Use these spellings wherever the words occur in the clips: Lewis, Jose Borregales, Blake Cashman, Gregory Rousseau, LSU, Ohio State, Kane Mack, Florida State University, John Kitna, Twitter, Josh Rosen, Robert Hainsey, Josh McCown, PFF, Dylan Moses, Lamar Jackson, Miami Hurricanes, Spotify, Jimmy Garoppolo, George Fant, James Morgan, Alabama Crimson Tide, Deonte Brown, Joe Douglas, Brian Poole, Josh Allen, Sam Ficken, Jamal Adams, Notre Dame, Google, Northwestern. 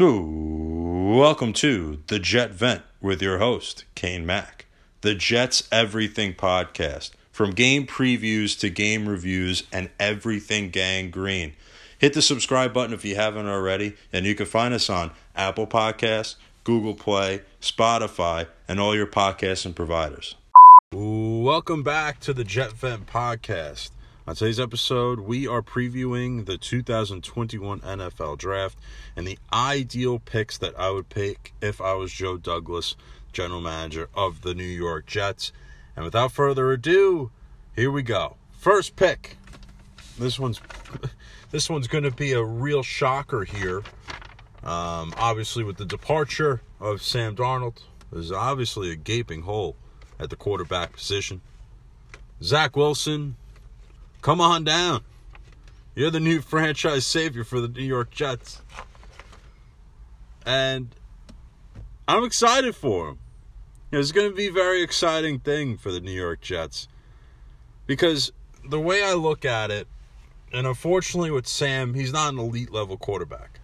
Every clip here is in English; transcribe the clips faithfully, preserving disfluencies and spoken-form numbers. Welcome to The Jet Vent with your host, Kane Mack. The Jets Everything Podcast. From game previews to game reviews and everything gang green. Hit the subscribe button if you haven't already, and you can find us on Apple Podcasts, Google Play, Spotify, and all your podcasts and providers. Welcome back to the Jet Vent Podcast. On today's episode, we are previewing the two thousand twenty-one N F L Draft and the ideal picks that I would pick if I was Joe Douglas, general manager of the New York Jets. And without further ado, here we go. First pick. This one's this one's going to be a real shocker here. Um, obviously, with the departure of Sam Darnold, there's obviously a gaping hole at the quarterback position. Zach Wilson, come on down. You're the new franchise savior for the New York Jets. And I'm excited for him. It's going to be a very exciting thing for the New York Jets. Because the way I look at it, and unfortunately with Sam, he's not an elite level quarterback.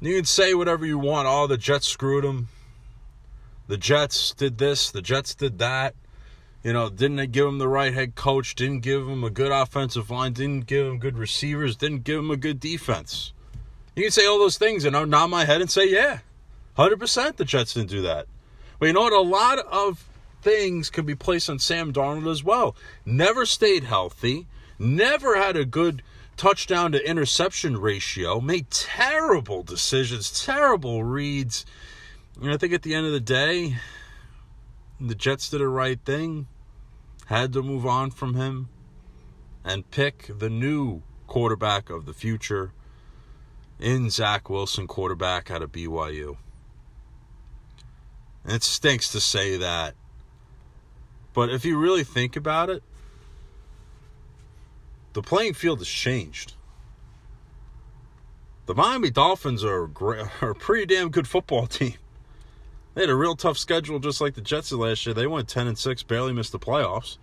You can say whatever you want. Oh, the Jets screwed him. The Jets did this. The Jets did that. You know, didn't give him the right head coach, didn't give him a good offensive line, didn't give him good receivers, didn't give him a good defense. You can say all those things, and I'll nod my head and say, yeah, one hundred percent the Jets didn't do that. But you know what? A lot of things can be placed on Sam Darnold as well. Never stayed healthy, never had a good touchdown to interception ratio, made terrible decisions, terrible reads. And I think at the end of the day, the Jets did the right thing, had to move on from him, and pick the new quarterback of the future in Zach Wilson, quarterback out of B Y U. And it stinks to say that, but if you really think about it, the playing field has changed. The Miami Dolphins are a pretty damn good football team. They had a real tough schedule just like the Jets did last year. They went ten and six, barely missed the playoffs.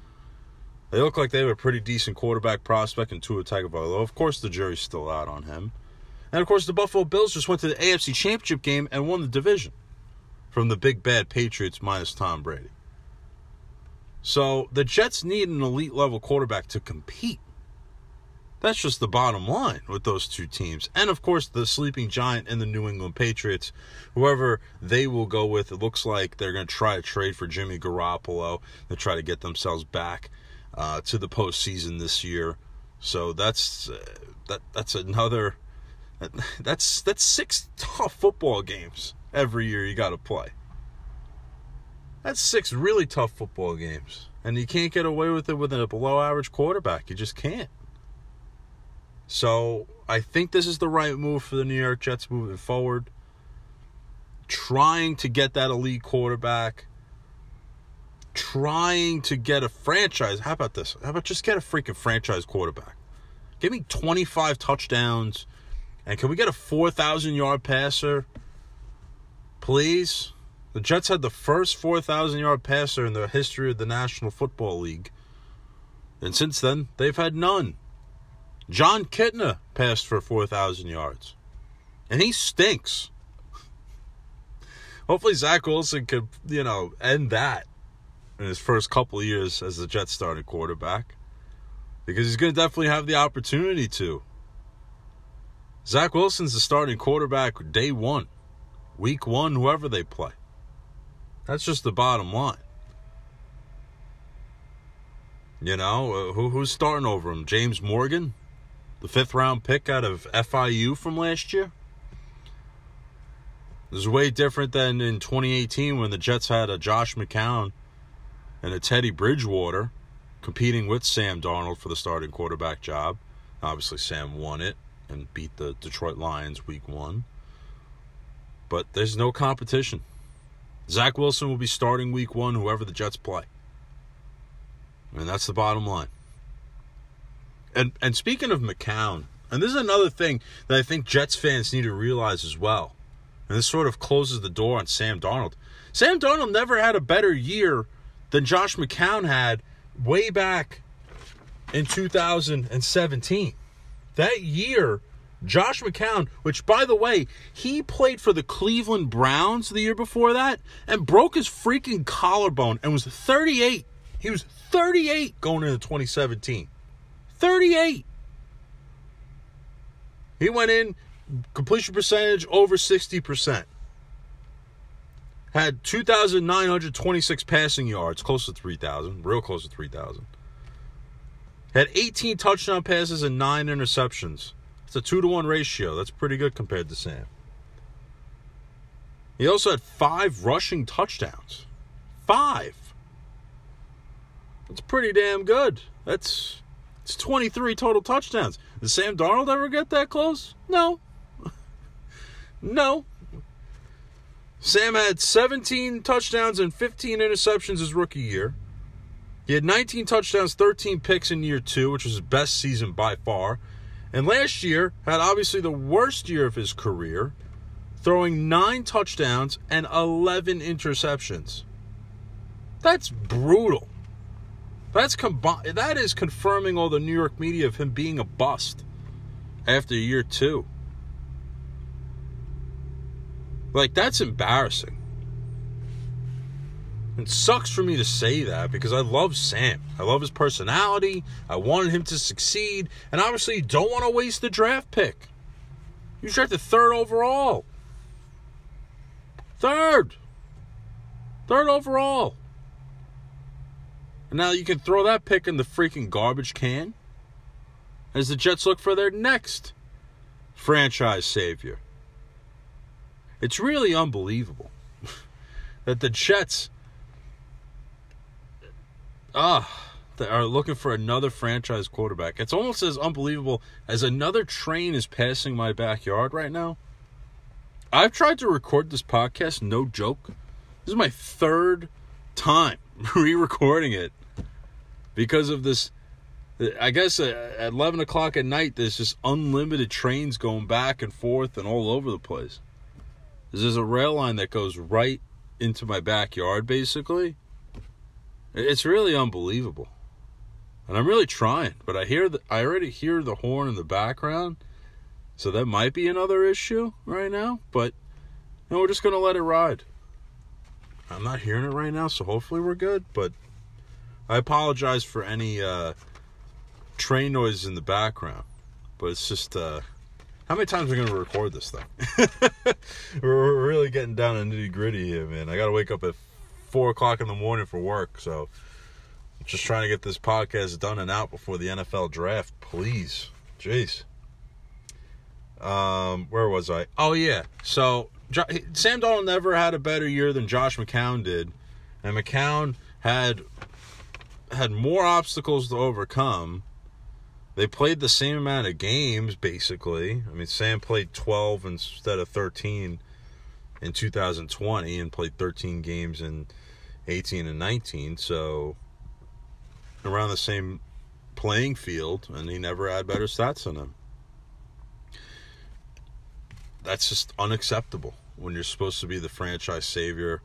They look like they have a pretty decent quarterback prospect in Tua Tagovailoa. Of course, the jury's still out on him. And, of course, the Buffalo Bills just went to the A F C Championship game and won the division from the big bad Patriots minus Tom Brady. So the Jets need an elite-level quarterback to compete. That's just the bottom line with those two teams. And, of course, the sleeping giant and the New England Patriots, whoever they will go with, it looks like they're going to try to trade for Jimmy Garoppolo to try to get themselves back uh, to the postseason this year. So that's uh, that. That's another that's, – that's six tough football games every year you got to play. That's six really tough football games. And you can't get away with it with a below-average quarterback. You just can't. So I think this is the right move for the New York Jets moving forward. Trying to get that elite quarterback. Trying to get a franchise. How about this? How about just get a freaking franchise quarterback? Give me twenty-five touchdowns. And can we get a four thousand yard passer? Please? The Jets had the first four thousand yard passer in the history of the National Football League. And since then, they've had none. John Kitna passed for four thousand yards. And he stinks. Hopefully Zach Wilson could, you know, end that in his first couple of years as the Jets starting quarterback. Because he's going to definitely have the opportunity to. Zach Wilson's the starting quarterback day one. Week one, whoever they play. That's just the bottom line. You know, who who's starting over him? James Morgan? The fifth round pick out of F I U from last year. This is way different than in twenty eighteen when the Jets had a Josh McCown and a Teddy Bridgewater competing with Sam Darnold for the starting quarterback job. Obviously, Sam won it and beat the Detroit Lions week one. But there's no competition. Zach Wilson will be starting week one, whoever the Jets play. And that's the bottom line. And and speaking of McCown, and this is another thing that I think Jets fans need to realize as well, and this sort of closes the door on Sam Darnold. Sam Darnold never had a better year than Josh McCown had way back in two thousand seventeen. That year Josh McCown, which, by the way, he played for the Cleveland Browns the year before that and broke his freaking collarbone and was thirty-eight. He was thirty-eight going into twenty seventeen. thirty-eight. He went in, completion percentage over sixty percent. Had two thousand nine hundred twenty-six passing yards, close to three thousand, real close to three thousand. Had eighteen touchdown passes and nine interceptions. It's a two to one ratio. That's pretty good compared to Sam. He also had five rushing touchdowns. Five. That's pretty damn good. That's it's twenty-three total touchdowns. Did Sam Darnold ever get that close? No. No. Sam had seventeen touchdowns and fifteen interceptions his rookie year. He had nineteen touchdowns, thirteen picks in year two, which was his best season by far. And last year had obviously the worst year of his career, throwing nine touchdowns and eleven interceptions. That's brutal. That's combi- that is confirming all the New York media of him being a bust after year two. Like, that's embarrassing. It sucks for me to say that because I love Sam. I love his personality. I wanted him to succeed. And obviously, you don't want to waste the draft pick. You drafted third overall. Third. Third overall. And now you can throw that pick in the freaking garbage can as the Jets look for their next franchise savior. It's really unbelievable that the Jets... Ah, they are looking for another franchise quarterback. It's almost as unbelievable as another train is passing my backyard right now. I've tried to record this podcast, no joke. This is my third time re-recording it because of this. I guess at eleven o'clock at night, there's just unlimited trains going back and forth and all over the place. There's a rail line that goes right into my backyard, basically. It's really unbelievable. And I'm really trying, but I hear the, I already hear the horn in the background, so that might be another issue right now, but no, we're just going to let it ride. I'm not hearing it right now, so hopefully we're good, but I apologize for any uh, train noises in the background, but it's just, uh, how many times are we going to record this thing? We're really getting down to nitty-gritty here, man. I got to wake up at four o'clock in the morning for work, so I'm just trying to get this podcast done and out before the N F L draft, please. Jeez. Um, where was I? Oh yeah, so jo- Sam Darnold never had a better year than Josh McCown did, and McCown had had more obstacles to overcome. They played the same amount of games, basically. I mean, Sam played twelve instead of thirteen. In two thousand twenty and played thirteen games in eighteen and nineteen, so around the same playing field, and he never had better stats than him. That's just unacceptable when you're supposed to be the franchise savior,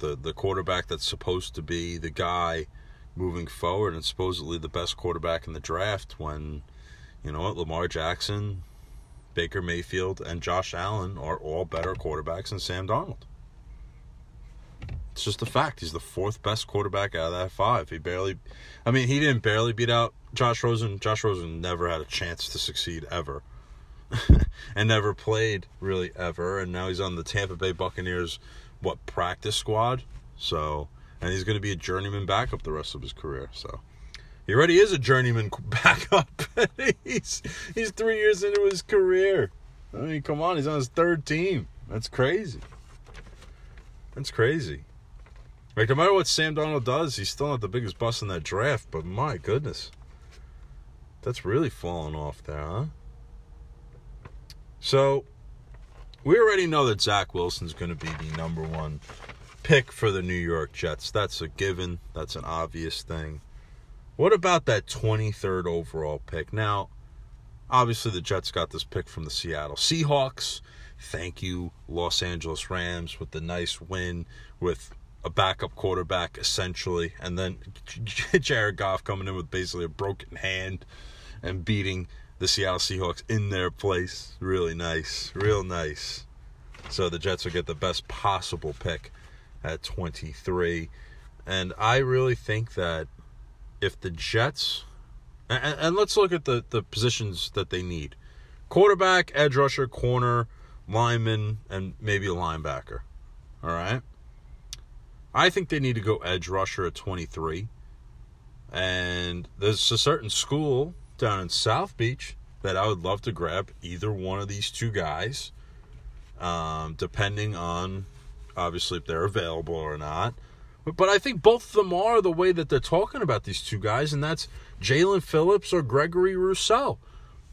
the, the quarterback that's supposed to be the guy moving forward and supposedly the best quarterback in the draft when, you know what, Lamar Jackson, Baker Mayfield, and Josh Allen are all better quarterbacks than Sam Darnold. It's just a fact. He's the fourth best quarterback out of that five. He barely, I mean, he didn't barely beat out Josh Rosen. Josh Rosen never had a chance to succeed ever and never played really ever. And now he's on the Tampa Bay Buccaneers, what, practice squad? So, and he's going to be a journeyman backup the rest of his career, so. He already is a journeyman backup. he's he's three years into his career. I mean, come on, he's on his third team. That's crazy. That's crazy. Like, no matter what Sam Darnold does, he's still not the biggest bust in that draft, but my goodness. That's really falling off there, huh? So, we already know that Zach Wilson's going to be the number one pick for the New York Jets. That's a given. That's an obvious thing. What about that twenty-third overall pick? Now, obviously the Jets got this pick from the Seattle Seahawks. Thank you, Los Angeles Rams, with the nice win with a backup quarterback, essentially. And then Jared Goff coming in with basically a broken hand and beating the Seattle Seahawks in their place. Really nice. Real nice. So the Jets will get the best possible pick at twenty-three. And I really think that if the Jets... And, and let's look at the, the positions that they need. Quarterback, edge rusher, corner, lineman, and maybe a linebacker. All right? I think they need to go edge rusher at twenty-three. And there's a certain school down in South Beach that I would love to grab either one of these two guys, um, depending on, obviously, if they're available or not. But I think both of them are the way that they're talking about these two guys, and that's Jalen Phillips or Gregory Rousseau.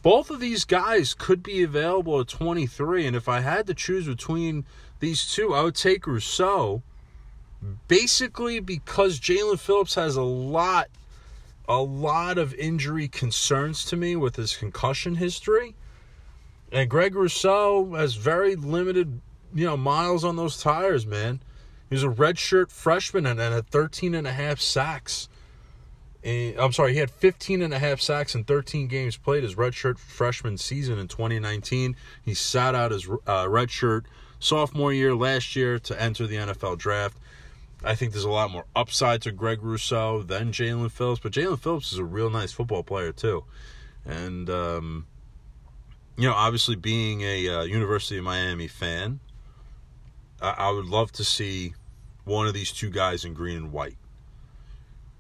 Both of these guys could be available at twenty-three, and if I had to choose between these two, I would take Rousseau, basically because Jalen Phillips has a lot, a lot of injury concerns to me with his concussion history, and Greg Rousseau has very limited, you know, miles on those tires, man. He was a redshirt freshman and had thirteen and a half sacks. And, I'm sorry, he had fifteen and a half sacks in thirteen games played his redshirt freshman season in twenty nineteen. He sat out his uh, redshirt sophomore year last year to enter the N F L draft. I think there's a lot more upside to Greg Rousseau than Jalen Phillips. But Jalen Phillips is a real nice football player, too. And, um, you know, obviously being a uh, University of Miami fan, I, I would love to see one of these two guys in green and white.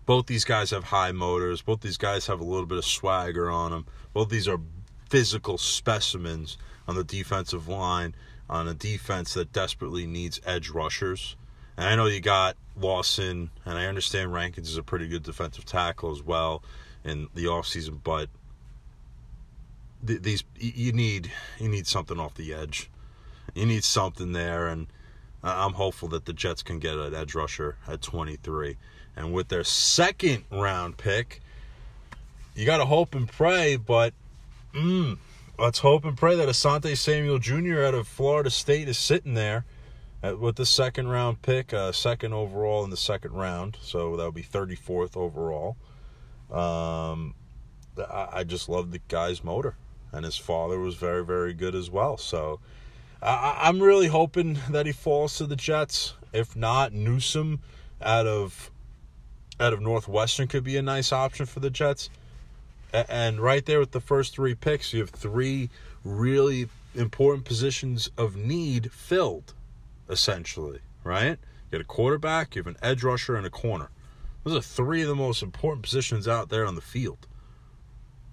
Both these guys have high motors. Both these guys have a little bit of swagger on them. Both these are physical specimens on the defensive line, on a defense that desperately needs edge rushers. And I know you got Lawson, and I understand Rankins is a pretty good defensive tackle as well in the offseason, but th- these you need you need something off the edge. You need something there, and I'm hopeful that the Jets can get an edge rusher at twenty-three. And with their second round pick, you got to hope and pray, but mm, let's hope and pray that Asante Samuel Junior out of Florida State is sitting there at, with the second round pick, uh, second overall in the second round. So that would be thirty-fourth overall. Um, I, I just love the guy's motor, and his father was very, very good as well. So I, I'm really hoping that he falls to the Jets. If not, Newsom out of out of Northwestern could be a nice option for the Jets. And right there with the first three picks, you have three really important positions of need filled, essentially, right? You got a quarterback, you have an edge rusher, and a corner. Those are three of the most important positions out there on the field.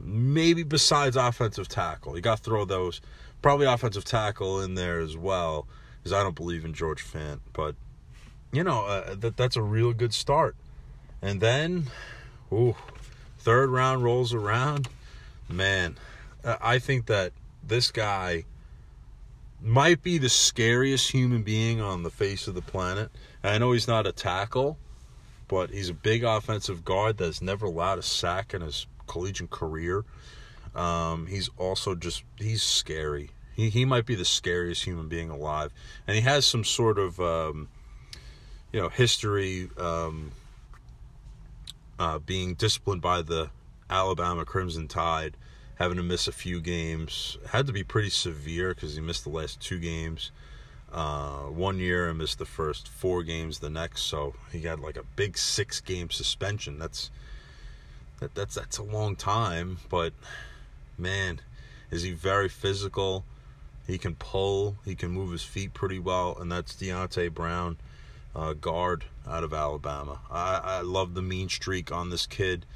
Maybe besides offensive tackle. You got to throw those. Probably offensive tackle in there as well, because I don't believe in George Fant. But, you know, uh, that that's a real good start. And then, ooh, third round rolls around. Man, I think that this guy might be the scariest human being on the face of the planet. And I know he's not a tackle, but he's a big offensive guard that's never allowed a sack in his collegiate career. Um, he's also just, he's scary. He he might be the scariest human being alive. And he has some sort of, um, you know, history um, uh, being disciplined by the Alabama Crimson Tide, having to miss a few games. It had to be pretty severe because he missed the last two games. Uh, one year and missed the first four games the next. So he got like a big six-game suspension. That's, that, that's, that's a long time, but... Man, is he very physical. He can pull. He can move his feet pretty well. And that's Deonte Brown, uh, guard out of Alabama. I, I love the mean streak on this kid.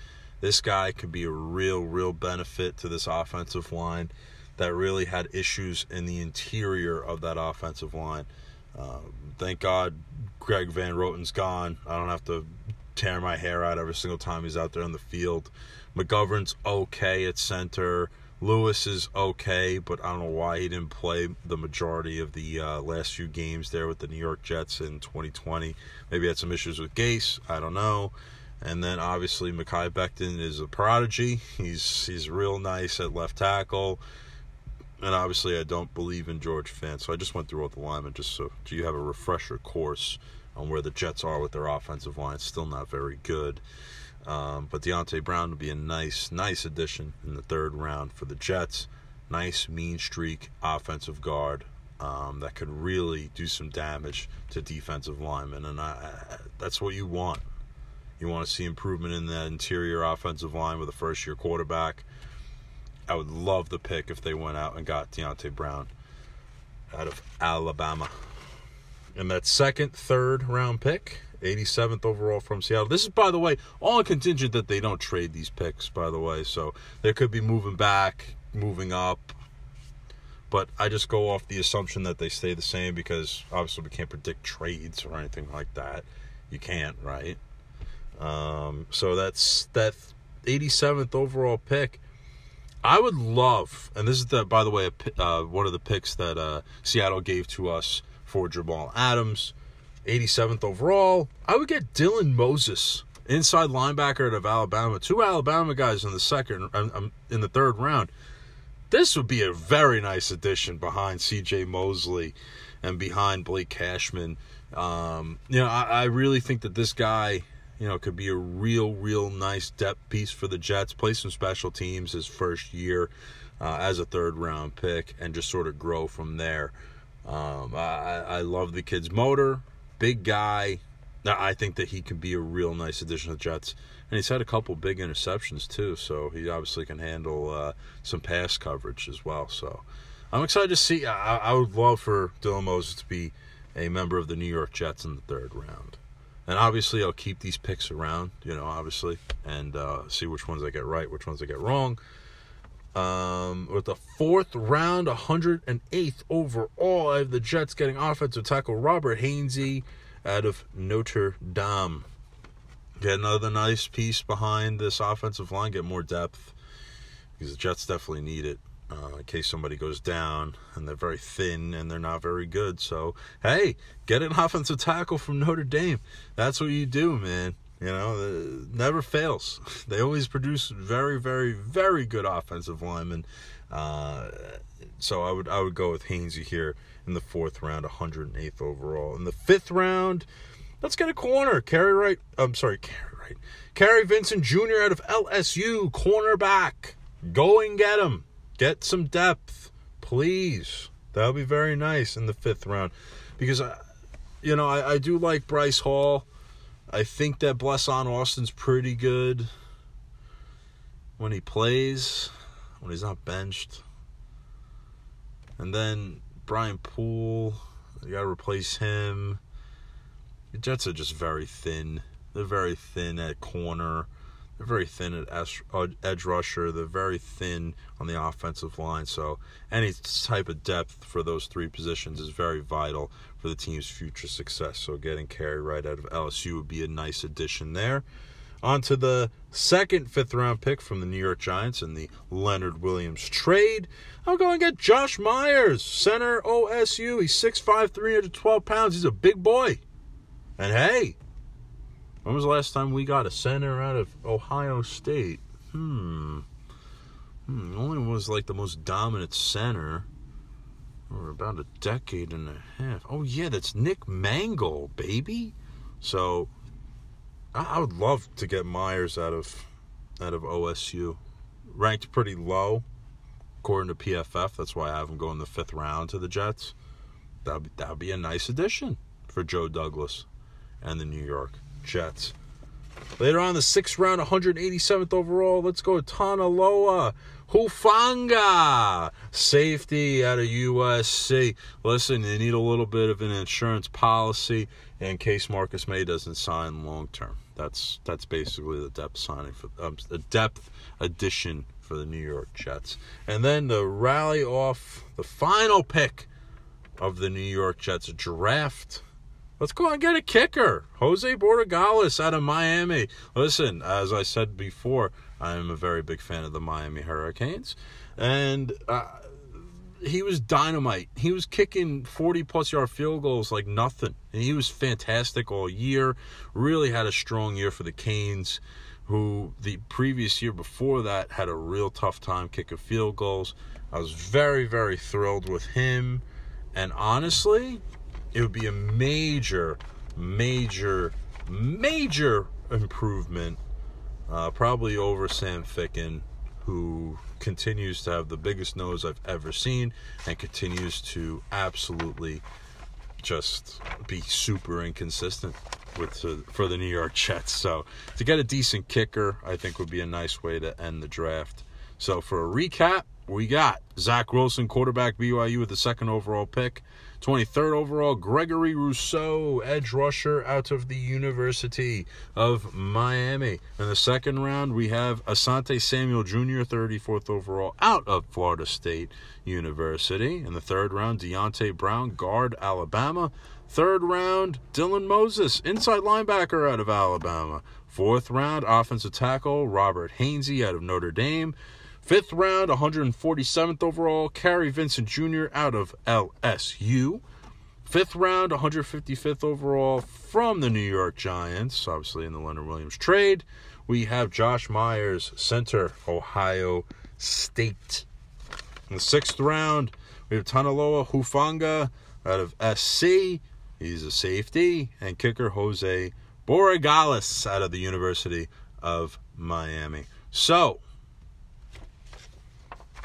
This guy could be a real, real benefit to this offensive line that really had issues in the interior of that offensive line. Uh, thank God Greg Van Roten's gone. I don't have to tear my hair out every single time he's out there on the field. McGovern's okay at center. Lewis is okay, but I don't know why he didn't play the majority of the uh, last few games there with the New York Jets in twenty twenty. Maybe had some issues with Gase. I don't know. And then, obviously, Mekhi Becton is a prodigy. He's he's real nice at left tackle. And, obviously, I don't believe in George Fant. So I just went through all the linemen just so you have a refresher course on where the Jets are with their offensive line. It's still not very good. Um, but Deonte Brown will be a nice, nice addition in the third round for the Jets. Nice, mean streak offensive guard um, that could really do some damage to defensive linemen. And I, that's what you want. You want to see improvement in that interior offensive line with a first-year quarterback. I would love the pick if they went out and got Deonte Brown out of Alabama. And that second, third round pick, eighty-seventh overall from Seattle. This is, by the way, all contingent that they don't trade these picks, by the way. So there could be moving back, moving up. But I just go off the assumption that they stay the same because obviously we can't predict trades or anything like that. You can't, right? Um, so that's that eighty-seventh overall pick. I would love, and this is, the, by the way, a, uh, one of the picks that uh, Seattle gave to us for Jamal Adams, eighty-seventh overall. I would get Dylan Moses, inside linebacker out of Alabama. Two Alabama guys in the second, um, in the third round. This would be a very nice addition behind C J Mosley and behind Blake Cashman. Um, you know, I, I really think that this guy, you know, could be a real, real nice depth piece for the Jets. Play some special teams his first year uh, as a third round pick, and just sort of grow from there. Um, I, I love the kid's motor, big guy. I think that he could be a real nice addition to the Jets. And he's had a couple big interceptions too, so he obviously can handle uh, some pass coverage as well. So I'm excited to see. I, I would love for Dylan Moses to be a member of the New York Jets in the third round. And obviously I'll keep these picks around, you know, obviously, and uh, see which ones I get right, which ones I get wrong. Um, with the fourth round, one hundred eighth overall, I have the Jets getting offensive tackle Robert Hainsey out of Notre Dame. Get another nice piece behind this offensive line, get more depth, because the Jets definitely need it uh, in case somebody goes down, and they're very thin, and they're not very good. So, hey, get an offensive tackle from Notre Dame. That's what you do, man. You know, it never fails. They always produce very, very, very good offensive linemen. Uh, so I would I would go with Hainsey here in the fourth round, one hundred eighth overall. In the fifth round, let's get a corner. Cary Wright, I'm sorry, Cary Wright. Cary Vincent Junior out of L S U, cornerback. Go and get him. Get some depth, please. That would be very nice in the fifth round. Because, I, you know, I, I do like Bryce Hall. I think that Blesson Austin's pretty good when he plays, when he's not benched. And then Brian Poole, you got to replace him. The Jets are just very thin. They're very thin at corner. They're very thin at edge rusher. They're very thin on the offensive line. So any type of depth for those three positions is very vital for the team's future success. So getting Cary Wright out of L S U would be a nice addition there. On to the second fifth-round pick from the New York Giants in the Leonard Williams trade. I'm going to get Josh Myers, center O S U. He's six five, three hundred twelve pounds. He's a big boy. And, hey, when was the last time we got a center out of Ohio State? Hmm. hmm. Only was like the most dominant center for about a decade and a half. Oh, yeah, that's Nick Mangold, baby. So I would love to get Myers out of out of O S U. Ranked pretty low, according to P F F. That's why I have him go in the fifth round to the Jets. That would be, that'd be a nice addition for Joe Douglas and the New York Jets. Later on, the sixth round, one hundred eighty-seventh overall. Let's go Talanoa Hufanga, safety out of U S C. Listen, they need a little bit of an insurance policy in case Marcus May doesn't sign long term. That's that's basically the depth signing for um, the depth addition for the New York Jets. And then the rally off the final pick of the New York Jets draft. Let's go and get a kicker. Jose Borregales out of Miami. Listen, as I said before, I am a very big fan of the Miami Hurricanes. And uh, he was dynamite. He was kicking forty-plus yard field goals like nothing. And he was fantastic all year. Really had a strong year for the Canes, who the previous year before that had a real tough time kicking field goals. I was very, very thrilled with him. And honestly, it would be a major, major, major improvement uh, probably over Sam Ficken, who continues to have the biggest nose I've ever seen and continues to absolutely just be super inconsistent with uh, for the New York Jets. So to get a decent kicker, I think, would be a nice way to end the draft. So for a recap, we got Zach Wilson, quarterback, B Y U, with the second overall pick. twenty-third overall, Gregory Rousseau, edge rusher out of the University of Miami. In the second round, we have Asante Samuel Junior, thirty-fourth overall, out of Florida State University. In the third round, Deonte Brown, guard, Alabama. Third round, Dylan Moses, inside linebacker out of Alabama. Fourth round, offensive tackle, Robert Hainsey out of Notre Dame. Fifth round, one hundred forty-seventh overall, Cary Vincent Junior out of L S U. Fifth round, one hundred fifty-fifth overall from the New York Giants, obviously in the Leonard Williams trade. We have Josh Myers, center, Ohio State. In the sixth round, we have Talanoa Hufanga out of S C. He's a safety. And kicker Jose Borregales out of the University of Miami. So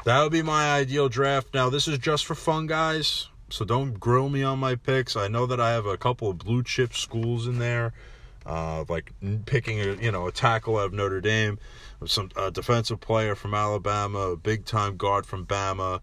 that would be my ideal draft. Now, this is just for fun, guys, so don't grill me on my picks. I know that I have a couple of blue-chip schools in there, uh, like picking a, you know, a tackle out of Notre Dame, some a defensive player from Alabama, a big-time guard from Bama,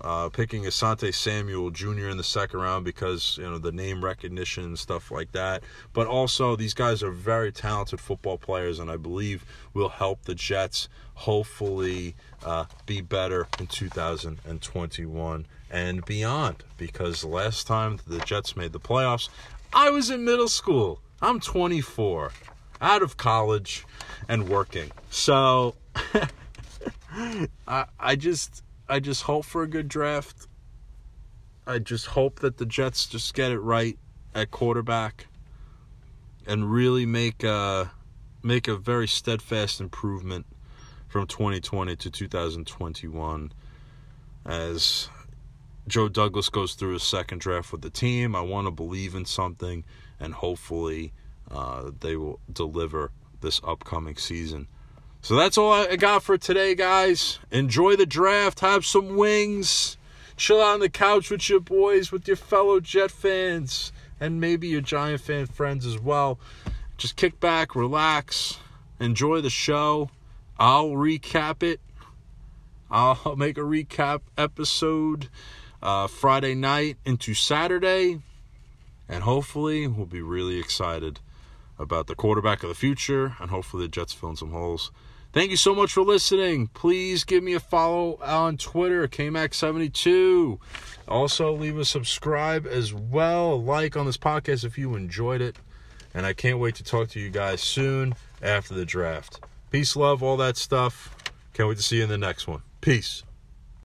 uh, picking Asante Samuel Junior in the second round because, you know, the name recognition and stuff like that. But also, these guys are very talented football players, and I believe will help the Jets hopefully uh, be better in two thousand twenty-one and beyond, because last time the Jets made the playoffs, I was in middle school. I'm twenty-four, out of college and working. So I, I just I just hope for a good draft. I just hope that the Jets just get it right at quarterback and really make a, make a very steadfast improvement from twenty twenty to two thousand twenty-one, as Joe Douglas goes through his second draft with the team. I want to believe in something, and hopefully uh, they will deliver this upcoming season. So that's all I got for today, guys. Enjoy the draft. Have some wings. Chill out on the couch with your boys, with your fellow Jet fans, and maybe your Giant fan friends as well. Just kick back, relax, enjoy the show. I'll recap it. I'll make a recap episode uh, Friday night into Saturday. And hopefully we'll be really excited about the quarterback of the future. And hopefully the Jets fill in some holes. Thank you so much for listening. Please give me a follow on Twitter, K Mac seventy-two. Also, leave a subscribe as well. Like on this podcast if you enjoyed it. And I can't wait to talk to you guys soon after the draft. Peace, love, all that stuff. Can't wait to see you in the next one. Peace.